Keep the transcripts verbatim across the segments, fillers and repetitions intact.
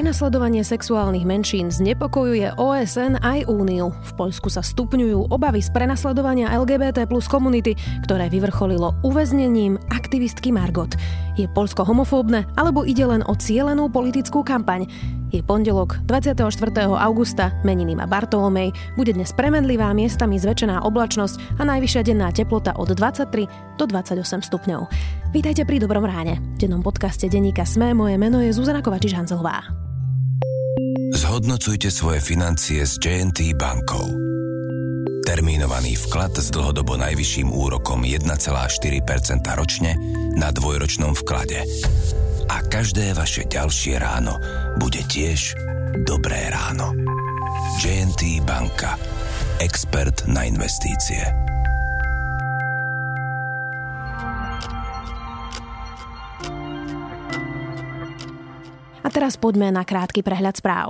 Prenasledovanie sexuálnych menšín znepokojuje O S N aj Úniu. V Poľsku sa stupňujú obavy z prenasledovania L G B T plus komunity, ktoré vyvrcholilo uväznením aktivistky Margot. Je Poľsko homofóbne, alebo ide len o cielenú politickú kampaň? Je pondelok, dvadsiateho štvrtého augusta, meniny má Bartolomej, bude dnes premenlivá, miestami zväčšená oblačnosť a najvyššia denná teplota od dvadsaťtri do dvadsaťosem stupňov. Vítajte pri Dobrom ráne. V dennom podcaste denníka SME moje meno je Zuzana Kovačiš-Hanzlová. Zhodnocujte svoje financie s J and T bankou. Termínovaný vklad s dlhodobo najvyšším úrokom jeden celá štyri percenta ročne na dvojročnom vklade. A každé vaše ďalšie ráno bude tiež dobré ráno. J and T Banka. Expert na investície. A teraz poďme na krátky prehľad správ.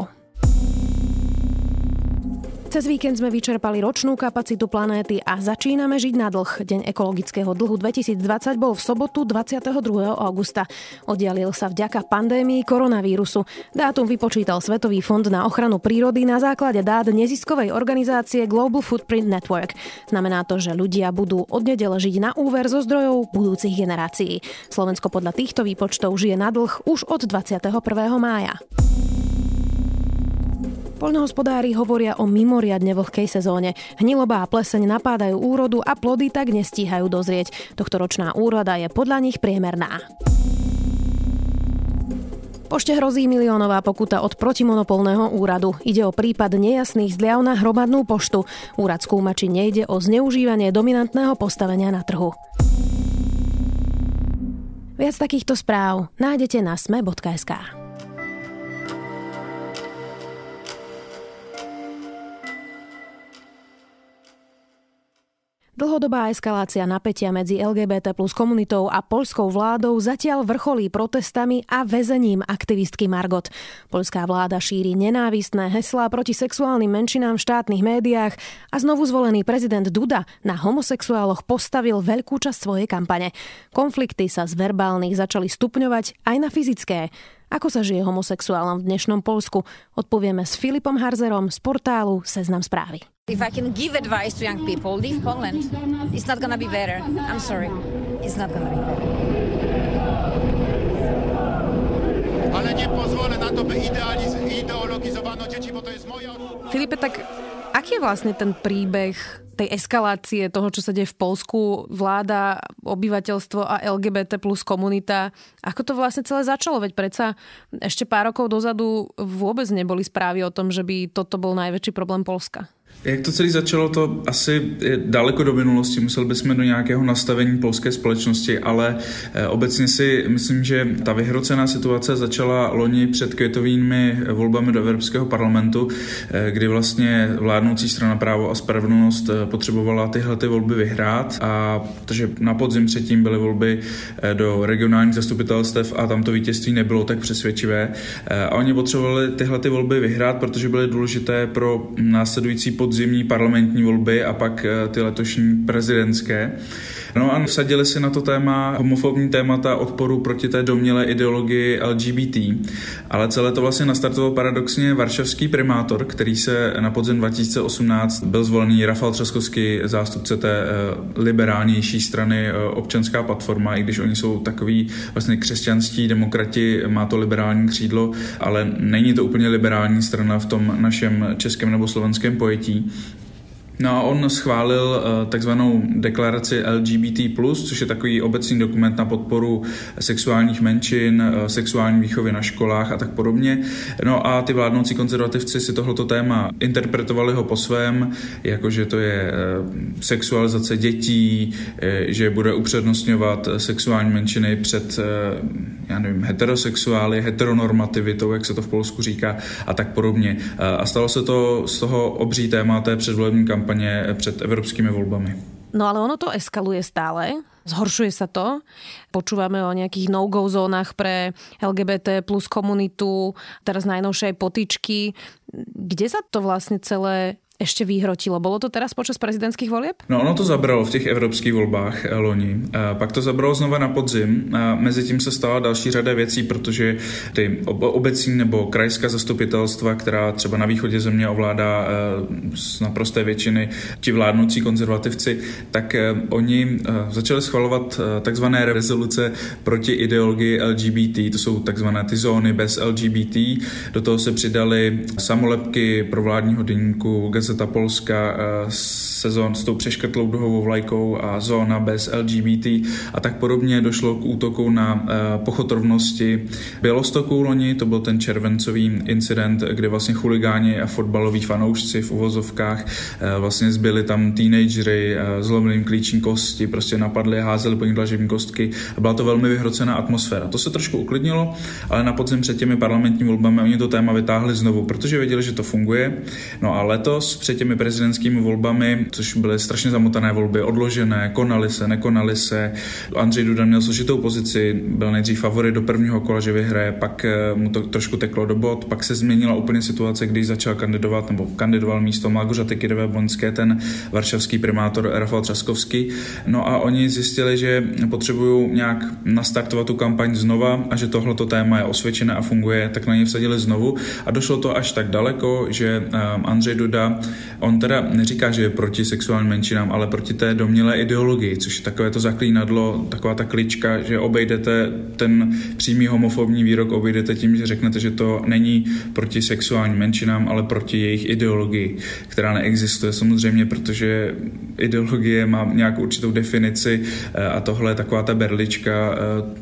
Cez víkend sme vyčerpali ročnú kapacitu planéty a začíname žiť na dlh. Deň ekologického dlhu dvetisícdvadsať bol v sobotu dvadsiateho druhého augusta. Oddialil sa vďaka pandémii koronavírusu. Dátum vypočítal Svetový fond na ochranu prírody na základe dát neziskovej organizácie Global Footprint Network. Znamená to, že ľudia budú od nedele žiť na úver zo zdrojov budúcich generácií. Slovensko podľa týchto výpočtov žije na dlh už od dvadsiateho prvého mája. Poľnohospodári hovoria o mimoriadne vlhkej sezóne. Hniloba a pleseň napádajú úrodu a plody tak nestíhajú dozrieť. Tohtoročná úroda je podľa nich priemerná. Pošte hrozí miliónová pokuta od protimonopolného úradu. Ide o prípad nejasných zľav na hromadnú poštu. Úrad skúma, či nejde o zneužívanie dominantného postavenia na trhu. Viac takýchto správ nájdete na sme bodka es ká. Dlhodobá eskalácia napätia medzi L G B T plus komunitou a poľskou vládou zatiaľ vrcholí protestami a väzením aktivistky Margot. Poľská vláda šíri nenávistné heslá proti sexuálnym menšinám v štátnych médiách a znovu zvolený prezident Duda na homosexuáloch postavil veľkú časť svojej kampane. Konflikty sa z verbálnych začali stupňovať aj na fyzické. Ako sa žije homosexuálom v dnešnom Poľsku? Odpovieme s Filipom Harzerom z portálu Seznam zprávy. If I can give advice to young people, leave Poland. It's not gonna be better. I'm sorry. It's not gonna be better. Ale nie pozwolę na to, by ideologizowano dzieci, bo to jest moja... Filipe, tak aký je vlastne ten príbeh tej eskalácie toho, čo sa deje v Poľsku, vláda, obyvateľstvo a L G B T plus komunita? Ako to vlastne celé začalo? Veď predsa ešte pár rokov dozadu vôbec neboli správy o tom, že by toto bol najväčší problém Poľska. Jak to celé začalo, to asi daleko do minulosti, museli bychom do nějakého nastavení polské společnosti, ale obecně si myslím, že ta vyhrocená situace začala loni před květovými volbami do Evropského parlamentu, kdy vlastně vládnoucí strana Právo a spravedlnost potřebovala tyhle ty volby vyhrát, a protože na podzim předtím byly volby do regionálních zastupitelstev a tam to vítězství nebylo tak přesvědčivé. A oni potřebovali tyhle ty volby vyhrát, protože byly důležité pro následující podzimní parlamentní volby a pak ty letošní prezidentské. No a vsadili si na to téma homofobní témata odporu proti té domnělé ideologii L G B T. Ale celé to vlastně nastartoval paradoxně varšavský primátor, který se na podzim dva tisíce osmnáct byl zvolený Rafał Trzaskowski, zástupce té liberálnější strany Občanská platforma, i když oni jsou takový vlastně křesťanští demokrati, má to liberální křídlo, ale není to úplně liberální strana v tom našem českém nebo slovenském pojetí. No a on schválil takzvanou deklaraci L G B T plus, což je takový obecný dokument na podporu sexuálních menšin, sexuální výchovy na školách a tak podobně. No a ty vládnoucí konzervativci si tohleto téma interpretovali ho po svém, jakože to je sexualizace dětí, že bude upřednostňovat sexuální menšiny před, já nevím, heterosexuály, heteronormativitou, jak se to v Polsku říká, a tak podobně. A stalo se to z toho obří téma té předvolební kampaně pred európskymi voľbami. No ale ono to eskaluje stále, zhoršuje sa to. Počúvame o nejakých no-go zónach pre L G B T plus komunitu, teraz najnovšie aj potyčky. Kde sa to vlastne celé ešte vyhrotilo. Bolo to teraz počas prezidentských volieb? No ono to zabralo v těch evropských volbách loni. A pak to zabralo znova na podzim. A mezitím se stala další řada věcí, protože ty obecní nebo krajská zastupitelstva, která třeba na východě země ovládá z naprosté většiny ti vládnoucí konzervativci, tak oni začali schvalovat takzvané rezoluce proti ideologii el gé bé té. To jsou takzvané ty zóny bez el gé bé té. Do toho se přidali samolepky pro vládního deníku Gazeta Polska sezón s tou přeškrtlou duhovou vlajkou a zóna bez el gé bé té a tak podobně. Došlo k útoku na pochod rovnosti Bělostoku loni, to byl ten červencový incident, kde vlastně chuligáni a fotbaloví fanoušci v uvozovkách vlastně zbyli tam teenagery, zlomili jim klíční kosti, prostě napadli, házeli po nich dlažební kostky a byla to velmi vyhrocená atmosféra. To se trošku uklidnilo, ale na podzim před těmi parlamentními volbami oni to téma vytáhli znovu, protože věděli, že to funguje. No a letos před těmi prezidentskými volbami, což byly strašně zamotané volby, odložené, konaly se, nekonaly se. Andrzej Duda měl složitou pozici, byl nejdřív favorit do prvního kola, že vyhraje, pak mu to trošku teklo do bod, pak se změnila úplně situace, když začal kandidovat nebo kandidoval místo Małgorzaty Kidner-Błońské ten varšavský primátor Rafał Trzaskowski. No a oni zjistili, že potřebují nějak nastartovat tu kampaň znova a že tohleto téma je osvědčené a funguje, tak na ně vsadili znovu a došlo to až tak daleko, že Andrzej Duda, on teda neříká, že je proti sexuálním menšinám, ale proti té domnělé ideologii, což je takové to zaklínadlo, taková ta klička, že obejdete ten přímý homofobní výrok, obejdete tím, že řeknete, že to není proti sexuálním menšinám, ale proti jejich ideologii, která neexistuje samozřejmě, protože ideologie má nějakou určitou definici a tohle je taková ta berlička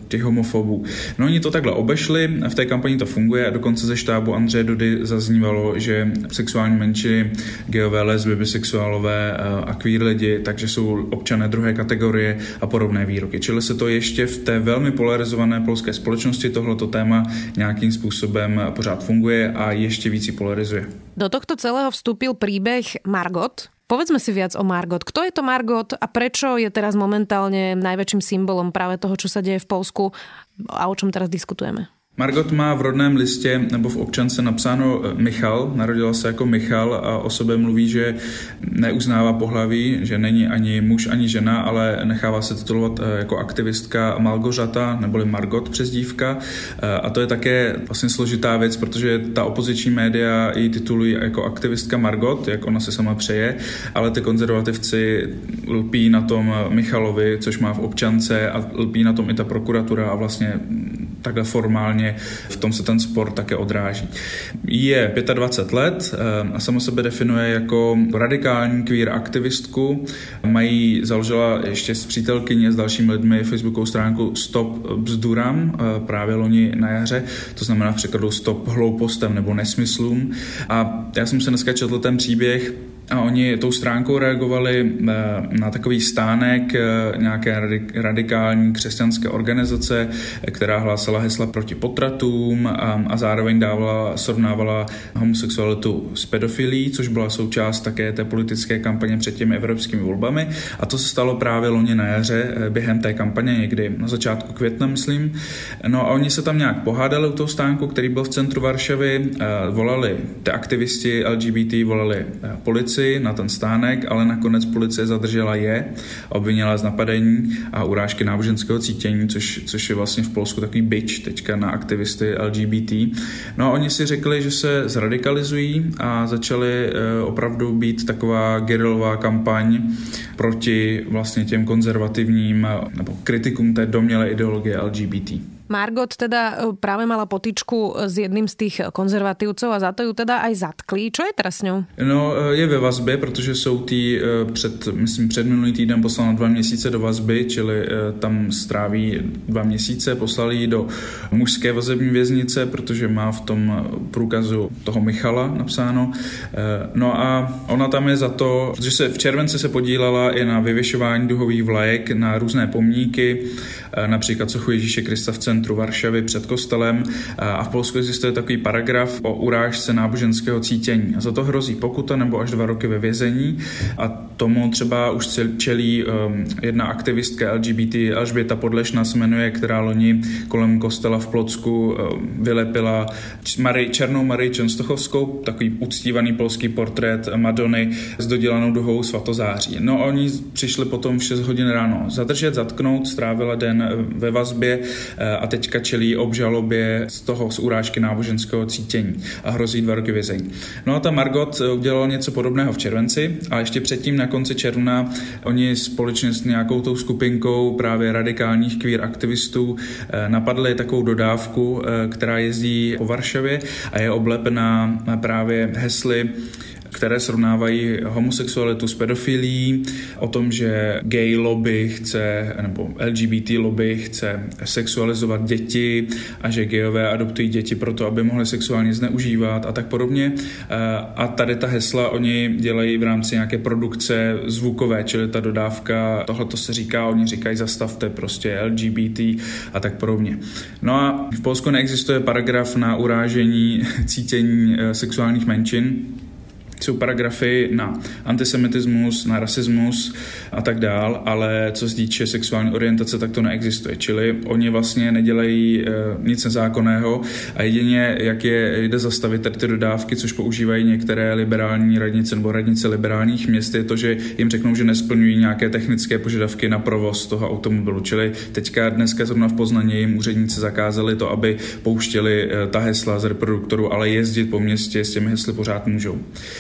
těch homofobů. No oni to takhle obešli, v té kampani to funguje a dokonce ze štábu Andřeje Dudy zaznívalo, že sexuální menšiny, geové, lesby, bisexuálové a queer lidi, takže jsou občané druhé kategorie a podobné výroky. Čili se to ještě v té velmi polarizované polské společnosti tohleto téma nějakým způsobem pořád funguje a ještě víc ji polarizuje. Do tohto celého vstúpil príbeh Margot. Povedzme si viac o Margot. Kto je to Margot a prečo je teraz momentálne najväčším symbolom práve toho, čo sa deje v Polsku a o čom teraz diskutujeme? Margot má v rodném listě nebo v občance napsáno Michal, narodila se jako Michal a o sobě mluví, že neuznává pohlaví, že není ani muž, ani žena, ale nechává se titulovat jako aktivistka Małgorzata neboli Margot přezdívka. A to je také vlastně složitá věc, protože ta opoziční média ji titulují jako aktivistka Margot, jak ona se sama přeje, ale ty konzervativci lpí na tom Michalovi, což má v občance a lpí na tom i ta prokuratura a vlastně takhle formálně v tom se ten spor také odráží. Je dvacet pět let a sama sebe definuje jako radikální queer aktivistku. Mají založila ještě s přítelkyní s dalšími lidmi facebookovou stránku Stop bzduram právě loni na jaře, to znamená v překladu Stop hloupostem nebo nesmyslům. A já jsem se dneska četl ten příběh a oni tou stránkou reagovali na takový stánek nějaké radikální křesťanské organizace, která hlásala hesla proti potratům a, a zároveň dávala, srovnávala homosexualitu s pedofilií, což byla součást také té politické kampaně před těmi evropskými volbami. A to se stalo právě loni na jaře během té kampaně, někdy na začátku května, myslím. No a oni se tam nějak pohádali u toho stánku, který byl v centru Varšavy, volali ty aktivisti el gé bé té, volali policii na ten stánek, ale nakonec policie zadržela je, obvinila z napadení a urážky náboženského cítění, což, což je vlastně v Polsku takový bič teďka na aktivisty el gé bé té. No a oni si řekli, že se zradikalizují a začali opravdu být taková gerilová kampaň proti vlastně těm konzervativním nebo kritikům té domnělé ideologie el gé bé té. Margot teda práve mala potyčku s jedným z tých konzervatívcov a za to ju teda aj zatkli. Čo je teraz s ňou? No, je ve vazbě, protože jsou tý před, myslím, před minulý týden poslal na dva měsíce do vazby, čili tam stráví dva měsíce, poslali ji do mužské vazební věznice, protože má v tom průkazu toho Michala napsáno. No a ona tam je za to, že se v červenci se podílala i na vyvěšování duhových vlajek, na různé pomníky, například sochu Ježíše Krista v centru centru Varšavy před kostelem a v Polsku existuje takový paragraf o urážce náboženského cítění. Za to hrozí pokuta nebo až dva roky ve vězení a tomu třeba už čelí jedna aktivistka el gé bé té, Elžbieta Podlešna se jmenuje, která loni kolem kostela v Plotsku vylepila Marii, černou Marii Čenstochovskou, takový uctívaný polský portrét Madony s dodělanou duhou svatozáří. No oni přišli potom v šest hodin ráno zadržet, zatknout, strávila den ve vazbě a teďka čelí obžalobě z toho, z urážky náboženského cítění a hrozí dva roky vězení. No a ta Margot udělala něco podobného v červenci a ještě předtím na konci června oni společně s nějakou tou skupinkou právě radikálních queer aktivistů napadli takovou dodávku, která jezdí po Varšavě a je oblepená právě hesly, které srovnávají homosexualitu s pedofilií, o tom, že gay lobby chce, nebo el gé bé té lobby chce sexualizovat děti a že gayové adoptují děti proto, aby mohli sexuálně zneužívat a tak podobně. A tady ta hesla oni dělají v rámci nějaké produkce zvukové, čili ta dodávka, tohle to se říká, oni říkají zastavte prostě el gé bé té a tak podobně. No a v Polsku neexistuje paragraf na urážení cítění sexuálních menšin, jsou paragrafy na antisemitismus, na rasismus a tak dál, ale co se týče sexuální orientace, tak to neexistuje. Čili oni vlastně nedělají nic nezákonného a jedině, jak je jde zastavit tady ty dodávky, což používají některé liberální radnice nebo radnice liberálních měst, je to, že jim řeknou, že nesplňují nějaké technické požadavky na provoz toho automobilu. Čili teďka dneska zrovna v Poznaní jim úředníci zakázali to, aby pouštěli ta hesla z reproduktoru, ale jezdit po městě s těmi hesly pořád můžou.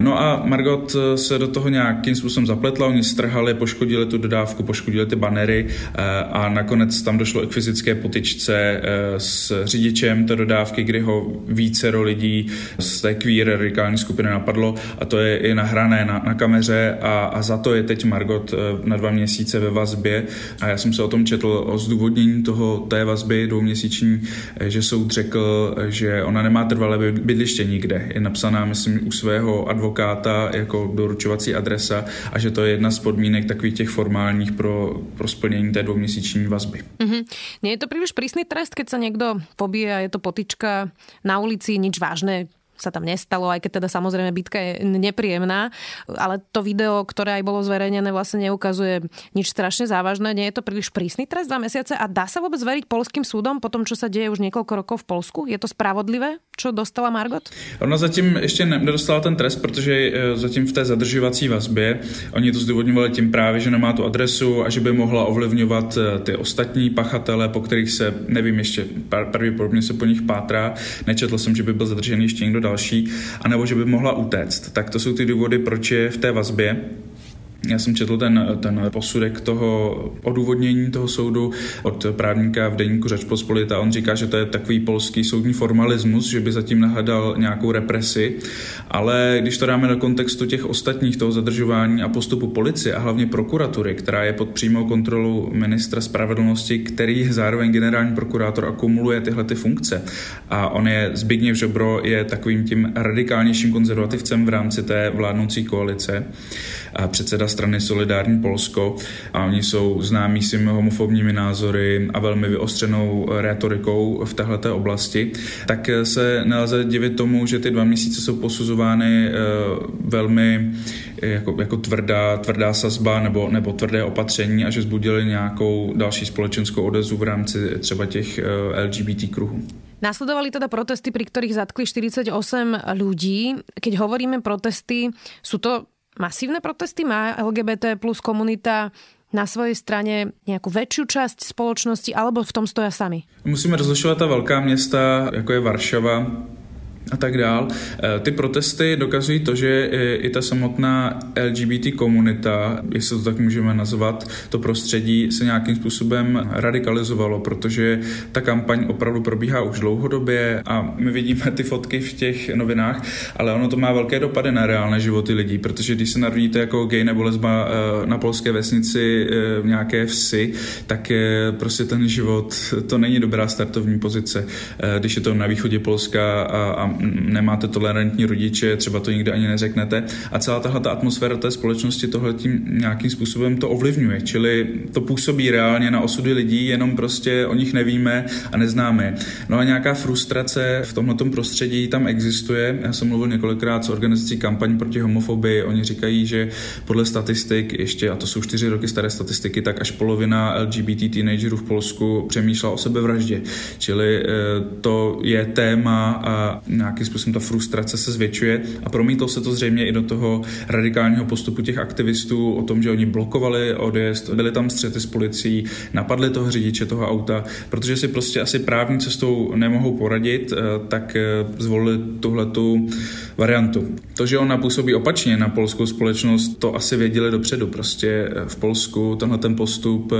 No a Margot se do toho nějakým způsobem zapletla, oni strhali, poškodili tu dodávku, poškodili ty banery a nakonec tam došlo i k fyzické potyčce s řidičem té dodávky, kdy ho vícero lidí z té queer radikální skupiny napadlo a to je i nahrané na, na kameře a, a za to je teď Margot na dva měsíce ve vazbě a já jsem se o tom četl o zdůvodnění toho, té vazby dvouměsíční, že soud řekl, že ona nemá trvalé bydliště nikde, je napsaná, myslím, u svého advokáta jako doručovací adresa a že to je jedna z podmínek takových těch formálních pro, pro splnění té dvouměsíční vazby. Mm-hmm. Nie je to príliš prísny trest, keď sa niekto pobije, je to potyčka na ulici, nič vážne sa tam nestalo, aj keď teda samozrejme bitka je nepríjemná, ale to video, ktoré aj bolo zverejnené, vlastne neukazuje nič strašne závažné. Nie je to príliš prísny trest, dva mesiace a dá sa vôbec veriť poľským súdom po tom, čo sa deje už niekoľko rokov v Poľsku? Je to spravodlivé, čo dostala Margot? Ona zatím ešte nedostala ten trest, pretože zatím v té zadržovací vazbě oni to zdôvodňovali tým práve, že nemá tú adresu a že by mohla ovlivňovať tie ostatní pachatele, po ktorých sa neviem ešte pravdepodobne sa po nich pátrá. Nečetl som, že by byl zadržený ešte niekto další, anebo že by mohla utéct. Tak to jsou ty důvody, proč je v té vazbě. Já jsem četl ten, ten posudek toho odůvodnění toho soudu od právníka v deníku Řečpospolita. On říká, že to je takový polský soudní formalismus, že by zatím nahledal nějakou represi, ale když to dáme do kontextu těch ostatních, toho zadržování a postupu policie a hlavně prokuratury, která je pod přímou kontrolou ministra spravedlnosti, který zároveň generální prokurátor akumuluje tyhle ty funkce. A on je, Zbigniew Ziobro, je takovým tím radikálnějším konzervativcem v rámci té vládnoucí koalice a předseda strany Solidární Polsko a oni jsou známí svými homofobními názory a velmi vyostřenou retorikou v téhleté oblasti, tak se nelze divit tomu, že ty dva měsíce jsou posuzovány velmi jako, jako tvrdá, tvrdá sazba nebo, nebo tvrdé opatření a že vzbudili nějakou další společenskou odezvu v rámci třeba těch el gé bé té kruhů. Nasledovali teda protesty, pri ktorých zatkli štyridsaťosem ľudí. Keď hovoríme protesty, sú to masívne protesty? Má el gé bé té plus komunita na svojej strane nejakú väčšiu časť spoločnosti alebo v tom stoja sami? Musíme rozlišovať tá veľká mesta, ako je Varšava a tak dál. Ty protesty dokazují to, že i ta samotná el gé bé té komunita, jestli to tak můžeme nazvat, to prostředí se nějakým způsobem radikalizovalo, protože ta kampaň opravdu probíhá už dlouhodobě a my vidíme ty fotky v těch novinách, ale ono to má velké dopady na reálné životy lidí, protože když se narodíte jako gay nebo lesba na polské vesnici v nějaké vsi, tak prostě ten život, to není dobrá startovní pozice. Když je to na východě Polska a a nemáte tolerantní rodiče, třeba to nikdy ani neřeknete. A celá tahle ta atmosféra té společnosti tohle tím nějakým způsobem to ovlivňuje. Čili to působí reálně na osudy lidí, jenom prostě o nich nevíme a neznáme. No a nějaká frustrace v tomhletom prostředí tam existuje. Já jsem mluvil několikrát s organizací kampaň proti homofobii. Oni říkají, že podle statistik ještě, a to jsou čtyři roky staré statistiky, tak až polovina el gé bé té teenagerů v Polsku přemýšlela o sebevraždě. Čili to je téma a nějakým způsobem ta frustrace se zvětšuje a promítlo se to zřejmě i do toho radikálního postupu těch aktivistů o tom, že oni blokovali odjezd, byli tam střety s policií, napadli toho řidiče, toho auta, protože si prostě asi právní cestou nemohou poradit, tak zvolili tuhletu variantu. To, že ona působí opačně na polskou společnost, to asi věděli dopředu. Prostě v Polsku tenhle ten postup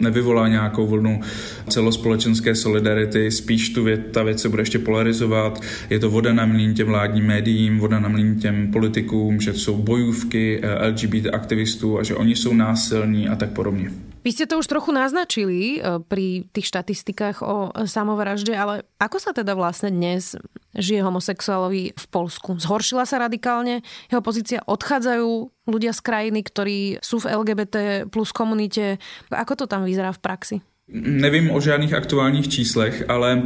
nevyvolá nějakou vlnu celospolečenské solidarity, spíš tu věc, ta věc se bude ještě polarizovat. Je to voda na mlýn těm vládním médiím, voda na mlýn těm politikům, že jsou bojůvky el gé bé té aktivistů a že oni jsou násilní a tak podobně. Vy ste to už trochu naznačili pri tých štatistikách o samovražde, ale ako sa teda vlastne dnes žije homosexuálovi v Polsku? Zhoršila sa radikálne jeho pozícia? Odchádzajú ľudia z krajiny, ktorí sú v el gé bé té plus komunite? Ako to tam vyzerá v praxi? Nevím o žádných aktuálních číslech, ale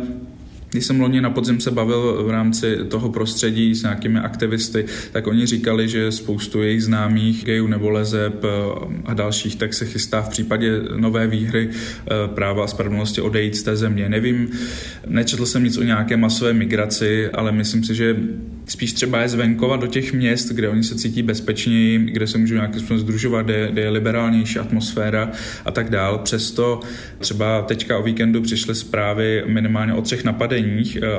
když jsem loni na podzim se bavil v rámci toho prostředí s nějakými aktivisty, tak oni říkali, že spoustu jejich známých gejů nebo lezeb a dalších tak se chystá v případě nové výhry práva a spravedlnosti odejít z té země. Nevím, nečetl jsem nic o nějaké masové migraci, ale myslím si, že spíš třeba je z venkova do těch měst, kde oni se cítí bezpečněji, kde se můžou nějakým způsobem združovat, kde, kde je liberálnější atmosféra a tak dál. Přesto třeba teďka o víkendu přišly zprávy minimálně o třech napadeních,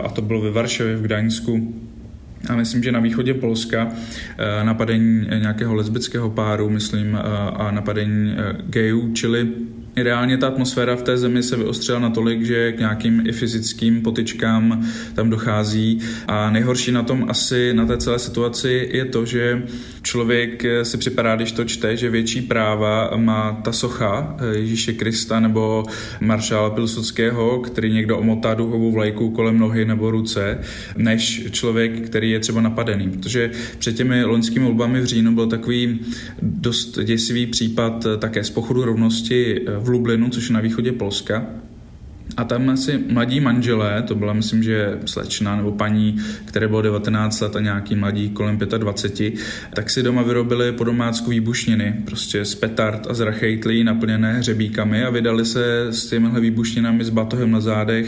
a to bylo ve Varšavě, v Gdaňsku, a myslím, že na východě Polska napadení nějakého lesbického páru, myslím, a napadení gejů, čili reálně ta atmosféra v té zemi se vyostřila natolik, že k nějakým i fyzickým potyčkám tam dochází. A nejhorší na tom asi na té celé situaci je to, že člověk si připadá, když to čte, že větší práva má ta socha Ježíše Krista nebo maršála Pilsudského, který někdo omotá duhovou vlajku kolem nohy nebo ruce, než člověk, který je třeba napadený. Protože před těmi loňskými volbami v říjnu byl takový dost děsivý případ také z pochodu rovnosti v Lublinu, což je na východě Polska. A tam asi mladí manželé, to byla myslím, že slečna nebo paní, které bylo devatenáct let a nějaký mladí kolem dvacet pět, tak si doma vyrobili po domácku výbušniny, prostě z petard a z rachejtlí naplněné hřebíkami a vydali se s těmihle výbušninami s batohem na zádech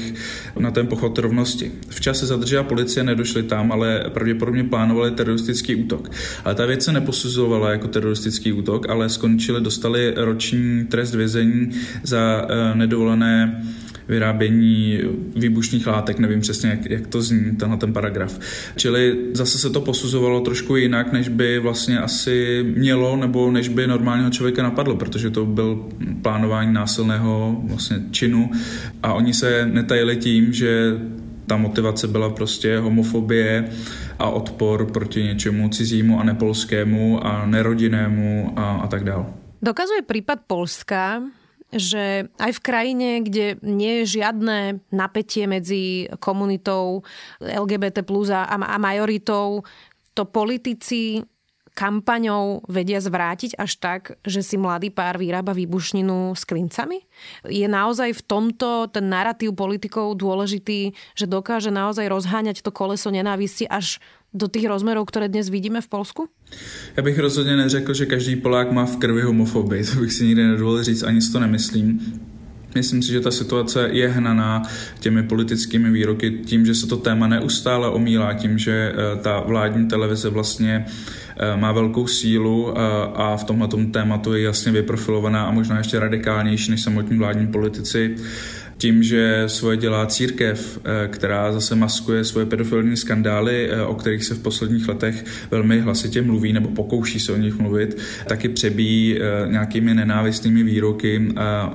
na ten pochod rovnosti. Včas se zadržela policie, nedošli tam, ale pravděpodobně plánovali teroristický útok. Ale ta věc se neposuzovala jako teroristický útok, ale skončili, dostali roční trest vězení za nedovolené vyrábění výbušných látek, nevím přesně, jak, jak to zní, tenhle ten paragraf. Čili zase se to posuzovalo trošku jinak, než by vlastně asi mělo, nebo než by normálního člověka napadlo, protože to byl plánování násilného vlastně činu a oni se netajili tím, že ta motivace byla prostě homofobie a odpor proti něčemu cizímu a nepolskému a nerodinnému a, a tak dál. Dokazuje případ Polska, že aj v krajine, kde nie je žiadne napätie medzi komunitou el gé bé té plus a majoritou, to politici kampaňou vedia zvrátiť až tak, že si mladý pár vyrába výbušninu s klincami? Je naozaj v tomto ten narratív politikov dôležitý, že dokáže naozaj rozháňať to koleso nenávisti až do tých rozmerov, ktoré dnes vidíme v Polsku? Já bych rozhodně neřekl, že každý Polák má v krvi homofobii. To bych si nikdy nedovolil říct, ani si to nemyslím. Myslím si, že ta situace je hnaná těmi politickými výroky, tím, že se to téma neustále omílá, tím, že ta vládní televize vlastně má velkou sílu a v tomhle tématu je jasně vyprofilovaná a možná ještě radikálnější než samotní vládní politici. Tím, že svoje dělá církev, která zase maskuje svoje pedofilní skandály, o kterých se v posledních letech velmi hlasitě mluví nebo pokouší se o nich mluvit, taky přebíjí nějakými nenávistnými výroky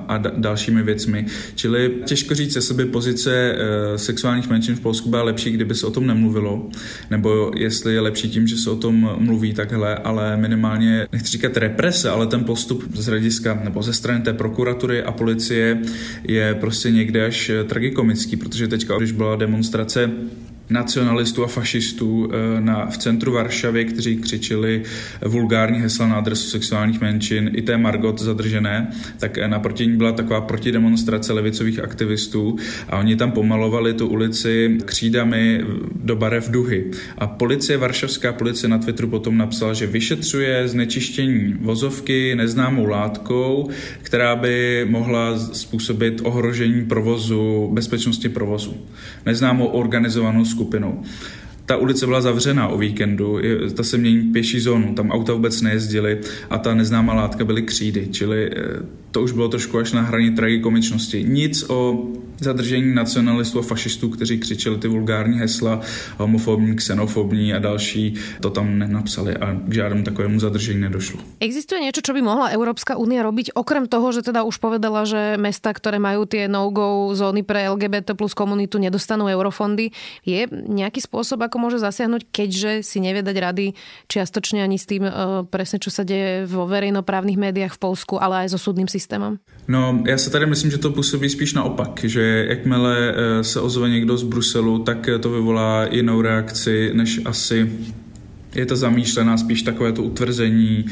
a dalšími věcmi. Čili těžko říct, jestli by pozice sexuálních menšin v Polsku byla lepší, kdyby se o tom nemluvilo, nebo jestli je lepší tím, že se o tom mluví takhle, ale minimálně, nechci říkat represe, ale ten postup z hlediska nebo ze strany té prokuratury a policie je prostě někde až tragikomický, protože teďka, když byla demonstrace nacionalistů a fašistů na, v centru Varšavy, kteří křičeli vulgární hesla na adresu sexuálních menšin, i té Margot zadržené, tak naproti ní byla taková protidemonstrace levicových aktivistů a oni tam pomalovali tu ulici křídami do barev duhy. A policie, varšavská policie na Twitteru potom napsala, že vyšetřuje znečištění vozovky neznámou látkou, která by mohla způsobit ohrožení provozu, bezpečnosti provozu. Neznámou organizovanou skupinou. Ta ulice byla zavřená o víkendu, ta se mění pěší zónu, tam auta vůbec nejezdily a ta neznámá látka byly křídy, čili to už bylo trošku až na hraně tragikomičnosti. Nic o zadržení nacionalistů a fašistů, kteří křičeli ty vulgární hesla, homofobní, xenofobní a další, to tam nenapsali a k žiadnemu takovému zadržení nedošlo. Existuje niečo, čo by mohla Európska únia robiť, okrem toho, že teda už povedala, že mesta, ktoré majú tie no-go zóny pre el gé bé té plus komunitu, nedostanú eurofondy? Je nejaký spôsob, ako môže zasiahnuť, keďže si nevie dať rady čiastočne ani s tým presne, čo sa deje vo verejnoprávnych médiách v Polsku, ale aj so súdnym systémem? No, ja sa tady myslím, že to pôsobí spíš naopak, že jakmile se ozve někdo z Bruselu, tak to vyvolá jinou reakci, než asi je to zamýšlená, spíš takové to utvrzení.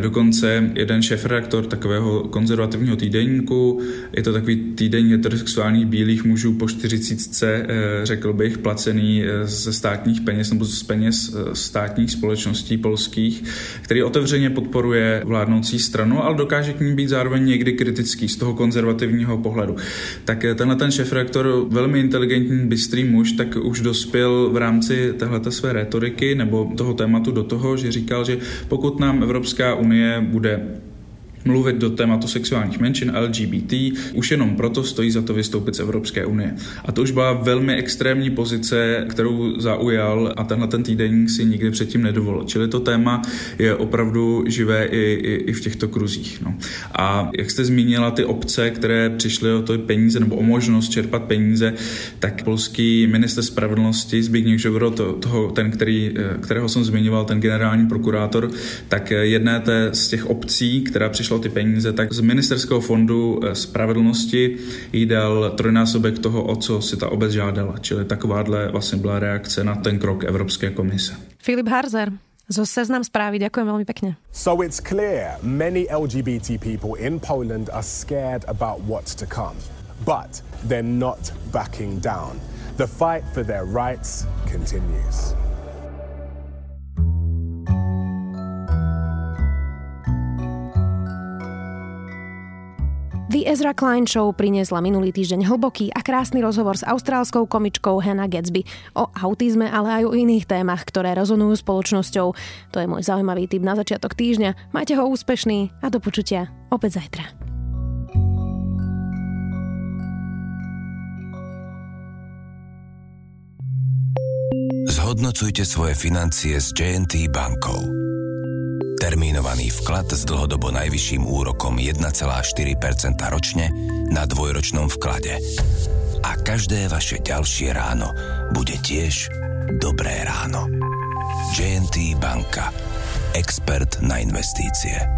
Dokonce jeden šéfredaktor takového konzervativního týdeníku, je to takový týdeň heterosexuálních bílých mužů po čtyřicítce, řekl bych, placený ze státních peněz nebo z peněz státních společností polských, který otevřeně podporuje vládnoucí stranu, ale dokáže k ní být zároveň někdy kritický z toho konzervativního pohledu. Tak tenhle ten šéfredaktor, velmi inteligentní, bystrý muž, tak už dospěl v rámci téhleté své retoriky nebo toho tématu do toho, že říkal, že pokud nám Evropská unie bude mluvit do tématu sexuálních menšin el gé bé té, už jenom proto stojí za to vystoupit z Evropské unie. A to už byla velmi extrémní pozice, kterou zaujal a tenhle ten týdeník si nikdy předtím nedovolil. Čili to téma je opravdu živé i, i, i v těchto kruzích. No. A jak jste zmínila ty obce, které přišly o to peníze nebo o možnost čerpat peníze, tak polský minister spravedlnosti Zbigniew Ziobro, to, toho, ten, který, kterého jsem zmiňoval, ten generální prokurátor, tak jedné té z těch obcí, která přišla ty peníze, tak z ministerského fondu spravedlnosti jí dal trojnásobek toho, o co si ta obec žádala. Čili takováhle vlastně byla reakce na ten krok Evropské komise. Filip Harzer zo Seznam Správy, ďakujem veľmi pekne. So it's clear many el gé bé té people in Poland are scared about what's to come, but they're not backing down. The fight for their rights continues. The Ezra Klein Show priniesla minulý týždeň hlboký a krásny rozhovor s austrálskou komičkou Hannah Gadsby o autizme, ale aj o iných témach, ktoré rezonujú spoločnosťou. To je môj zaujímavý tip na začiatok týždňa. Majte ho úspešný a do počutia opäť zajtra. Zhodnocujte svoje financie s J and T bankou. Termínovaný vklad s dlhodobo najvyšším úrokom jedna celá štyri percenta ročne na dvojročnom vklade. A každé vaše ďalšie ráno bude tiež dobré ráno. J and T Banka. Expert na investície.